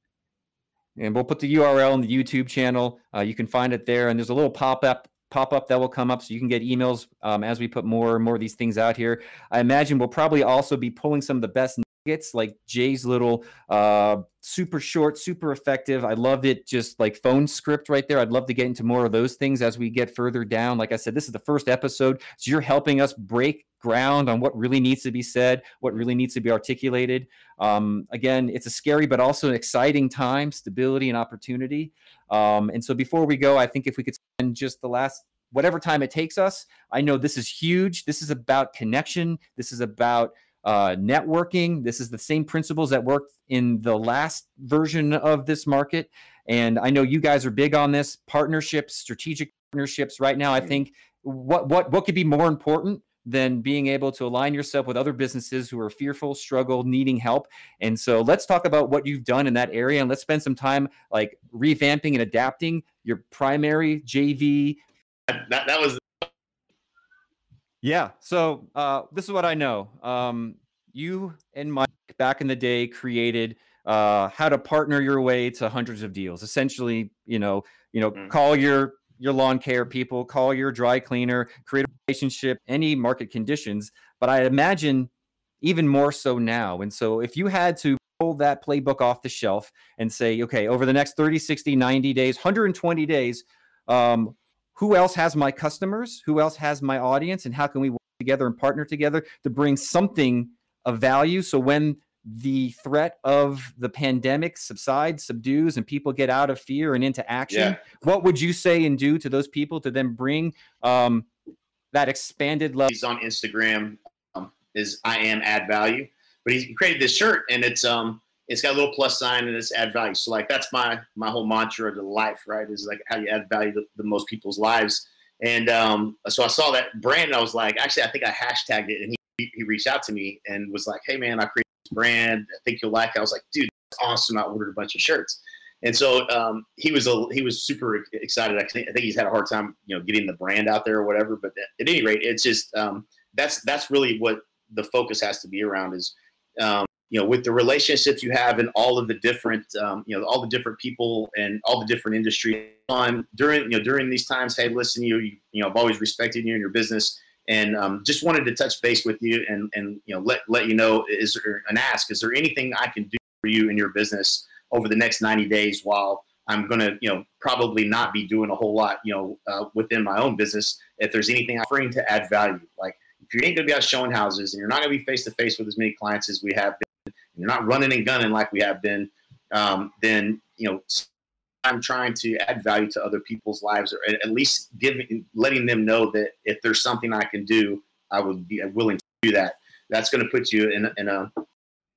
and we'll put the U R L in the YouTube channel. Uh, you can find it there. And there's a little pop-up pop up that will come up so you can get emails um, as we put more and more of these things out here. I imagine we'll probably also be pulling some of the best like Jay's little uh, super short, super effective. I loved it. Just like phone script right there. I'd love to get into more of those things as we get further down. Like I said, this is the first episode. So you're helping us break ground on what really needs to be said, what really needs to be articulated. Um, again, it's a scary, but also an exciting time, stability and opportunity. Um, and so before we go, I think if we could spend just the last whatever time it takes us, I know this is huge. This is about connection. This is about Uh, networking. This is the same principles that worked in the last version of this market. And I know you guys are big on this partnerships, strategic partnerships right now. I think what, what, what could be more important than being able to align yourself with other businesses who are fearful, struggle, needing help. And so let's talk about what you've done in that area. And let's spend some time like revamping and adapting your primary J V. That, that was Yeah. So uh, this is what I know. Um, you and Mike back in the day created uh, how to partner your way to hundreds of deals. Essentially, you know, you know, mm. call your your lawn care people, call your dry cleaner, create a relationship, any market conditions. But I imagine even more so now. And so if you had to pull that playbook off the shelf and say, okay, over the next thirty, sixty, ninety days, one hundred twenty days, um, who else has my customers? Who else has my audience? And how can we work together and partner together to bring something of value? So when the threat of the pandemic subsides, subdues, and people get out of fear and into action, yeah. what would you say and do to those people to then bring um, that expanded level? He's on Instagram. Is I am add value, but he created this shirt and it's um it's got a little plus sign and it's add value. So like that's my my whole mantra to life, right? Is like how you add value to the most people's lives. And um so I saw that brand and I was like, actually I think I hashtagged it, and he he reached out to me and was like, hey man, I created this brand, I think you'll like it. I was like, dude, that's awesome. I ordered a bunch of shirts. And so um, he was a, he was super excited. I think he's had a hard time, you know, getting the brand out there or whatever. But at any rate, it's just um, that's that's really what the focus has to be around is, um, you know, with the relationships you have and all of the different, um, you know, all the different people and all the different industries on during, you know, during these times. Hey, listen, you, you, you know, I've always respected you and your business, and um, just wanted to touch base with you and and you know let let you know, is there an ask? Is there anything I can do for you and your business over the next ninety days while I'm going to, you know, probably not be doing a whole lot, you know, uh, within my own business? If there's anything I'm offering to add value, like if you ain't going to be out showing houses and you're not going to be face to face with as many clients as we have been, and you're not running and gunning like we have been, um, then, you know, I'm trying to add value to other people's lives, or at least giving, letting them know that if there's something I can do, I would be willing to do that. That's going to put you in, in a,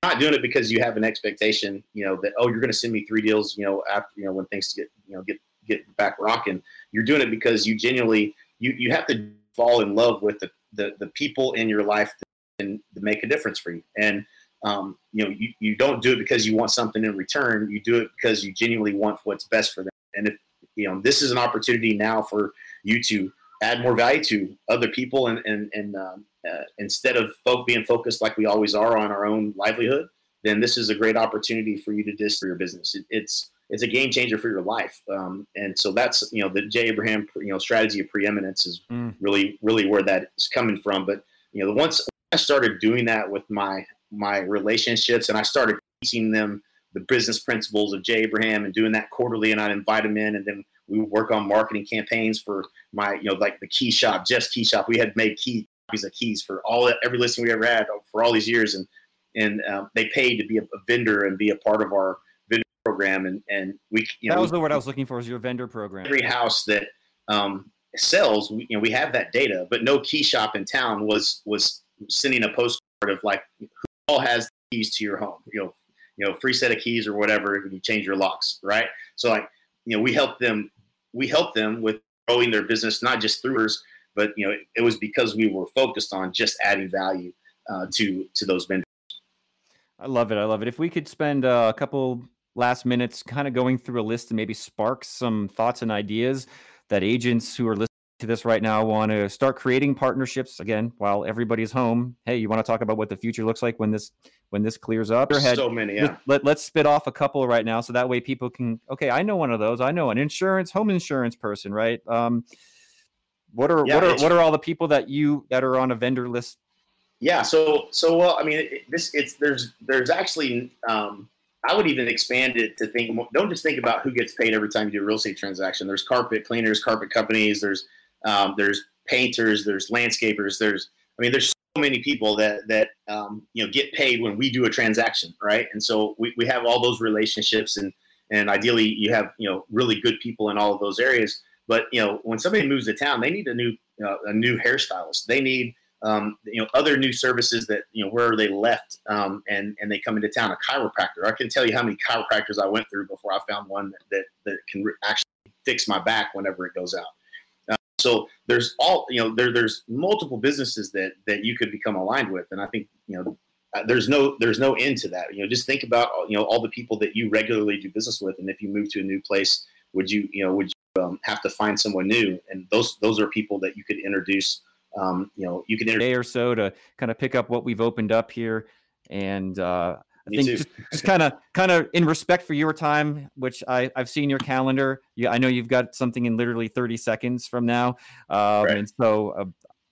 not doing it because you have an expectation, you know, that, oh, you're going to send me three deals, you know, after, you know, when things get, you know, get, get back rocking. You're doing it because you genuinely, you, you have to fall in love with the, the, the people in your life that can make a difference for you. And, um, you know, you, you don't do it because you want something in return. You do it because you genuinely want what's best for them. And if, you know, this is an opportunity now for you to add more value to other people, and, and, and, um, Uh, instead of folk being focused like we always are on our own livelihood, then this is a great opportunity for you to dis for your business. It, it's it's a game changer for your life, um, and so that's, you know, the Jay Abraham, you know, strategy of preeminence is mm. really really where that is coming from. But you know, once I started doing that with my my relationships, and I started teaching them the business principles of Jay Abraham, and doing that quarterly, and I'd invite them in, and then we would work on marketing campaigns for my, you know, like the key shop, Jeff's Key Shop. We had made key. copies of keys for all every listing we ever had for all these years, and and uh, they paid to be a, a vendor and be a part of our vendor program, and and we you that know, was we, the word I was looking for was your vendor program. Every house that um, sells, we, you know, we have that data, but no key shop in town was was sending a postcard of like who all has the keys to your home, you know, you know, free set of keys or whatever when you change your locks, right? So like, you know, we help them we help them with growing their business, not just through us. But, you know, it, it was because we were focused on just adding value uh, to to those vendors. I love it. I love it. If we could spend uh, a couple last minutes kind of going through a list and maybe spark some thoughts and ideas that agents who are listening to this right now want to start creating partnerships again while everybody's home. Hey, you want to talk about what the future looks like when this when this clears up? There's so many. Yeah. Let, let, let's spit off a couple right now so that way people can, okay, I know one of those. I know an insurance, home insurance person, right? Um What are, yeah, what are, what are all the people that you, that are on a vendor list? Yeah. So, so, well, I mean, it, this it's, there's, there's actually, um, I would even expand it to think, don't just think about who gets paid every time you do a real estate transaction. There's carpet cleaners, carpet companies, there's, um, there's painters, there's landscapers, there's, I mean, there's so many people that, that, um, you know, get paid when we do a transaction. Right. And so we, we have all those relationships, and, and ideally you have, you know, really good people in all of those areas. But, you know, when somebody moves to town, they need a new uh, a new hairstylist. They need, um, you know, other new services that, you know, where they left um, and, and they come into town, a chiropractor. I can tell you how many chiropractors I went through before I found one that, that, that can re- actually fix my back whenever it goes out. Uh, so there's all, you know, there there's multiple businesses that, that you could become aligned with. And I think, you know, there's no there's no end to that. You know, just think about, you know, all the people that you regularly do business with. And if you move to a new place, would you, you know, would you Um, have to find someone new, and those those are people that you could introduce. Um, you know, you could introduce a day or so to kind of pick up what we've opened up here, and uh, I Me think too. just kind of kind of in respect for your time, which I, I've seen your calendar. You, I know you've got something in literally thirty seconds from now. Um, right. And so uh,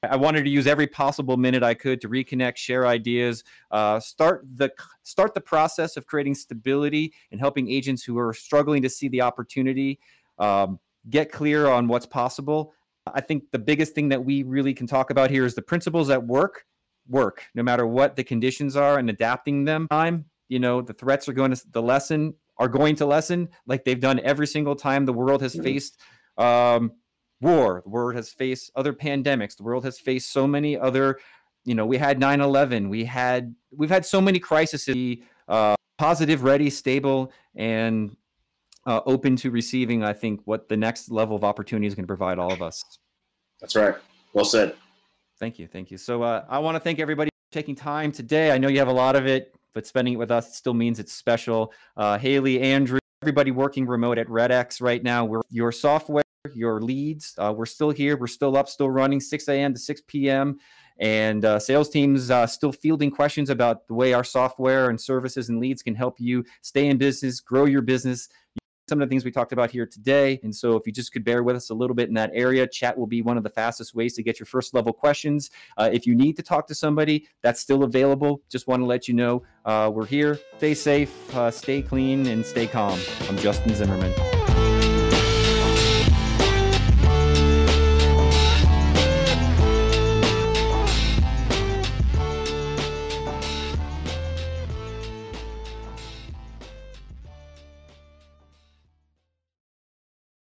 I wanted to use every possible minute I could to reconnect, share ideas, uh, start the start the process of creating stability and helping agents who are struggling to see the opportunity um, get clear on what's possible. I think the biggest thing that we really can talk about here is the principles at work. work, no matter what the conditions are, and adapting them. Time, you know, the threats are going to, the lesson are going to lessen like they've done every single time the world has mm-hmm. faced um, war. The world has faced other pandemics. The world has faced so many other, you know, we had nine eleven. We had, we've had so many crises, uh, positive, ready, stable, and uh, open to receiving, I think, what the next level of opportunity is going to provide all of us. That's right. Well said. Thank you. Thank you. So uh, I want to thank everybody for taking time today. I know you have a lot of it, but spending it with us still means it's special. Uh, Haley, Andrew, everybody working remote at RedX right now. We're your software, your leads. Uh, we're still here. We're still up, still running six a m to six p m And uh, sales teams uh, still fielding questions about the way our software and services and leads can help you stay in business, grow your business. Some of the things we talked about here today. And so if you just could bear with us a little bit in that area, chat will be one of the fastest ways to get your first level questions. Uh, if you need to talk to somebody, that's still available. Just want to let you know uh, we're here. Stay safe, uh, stay clean, and stay calm. I'm Justin Zimmerman.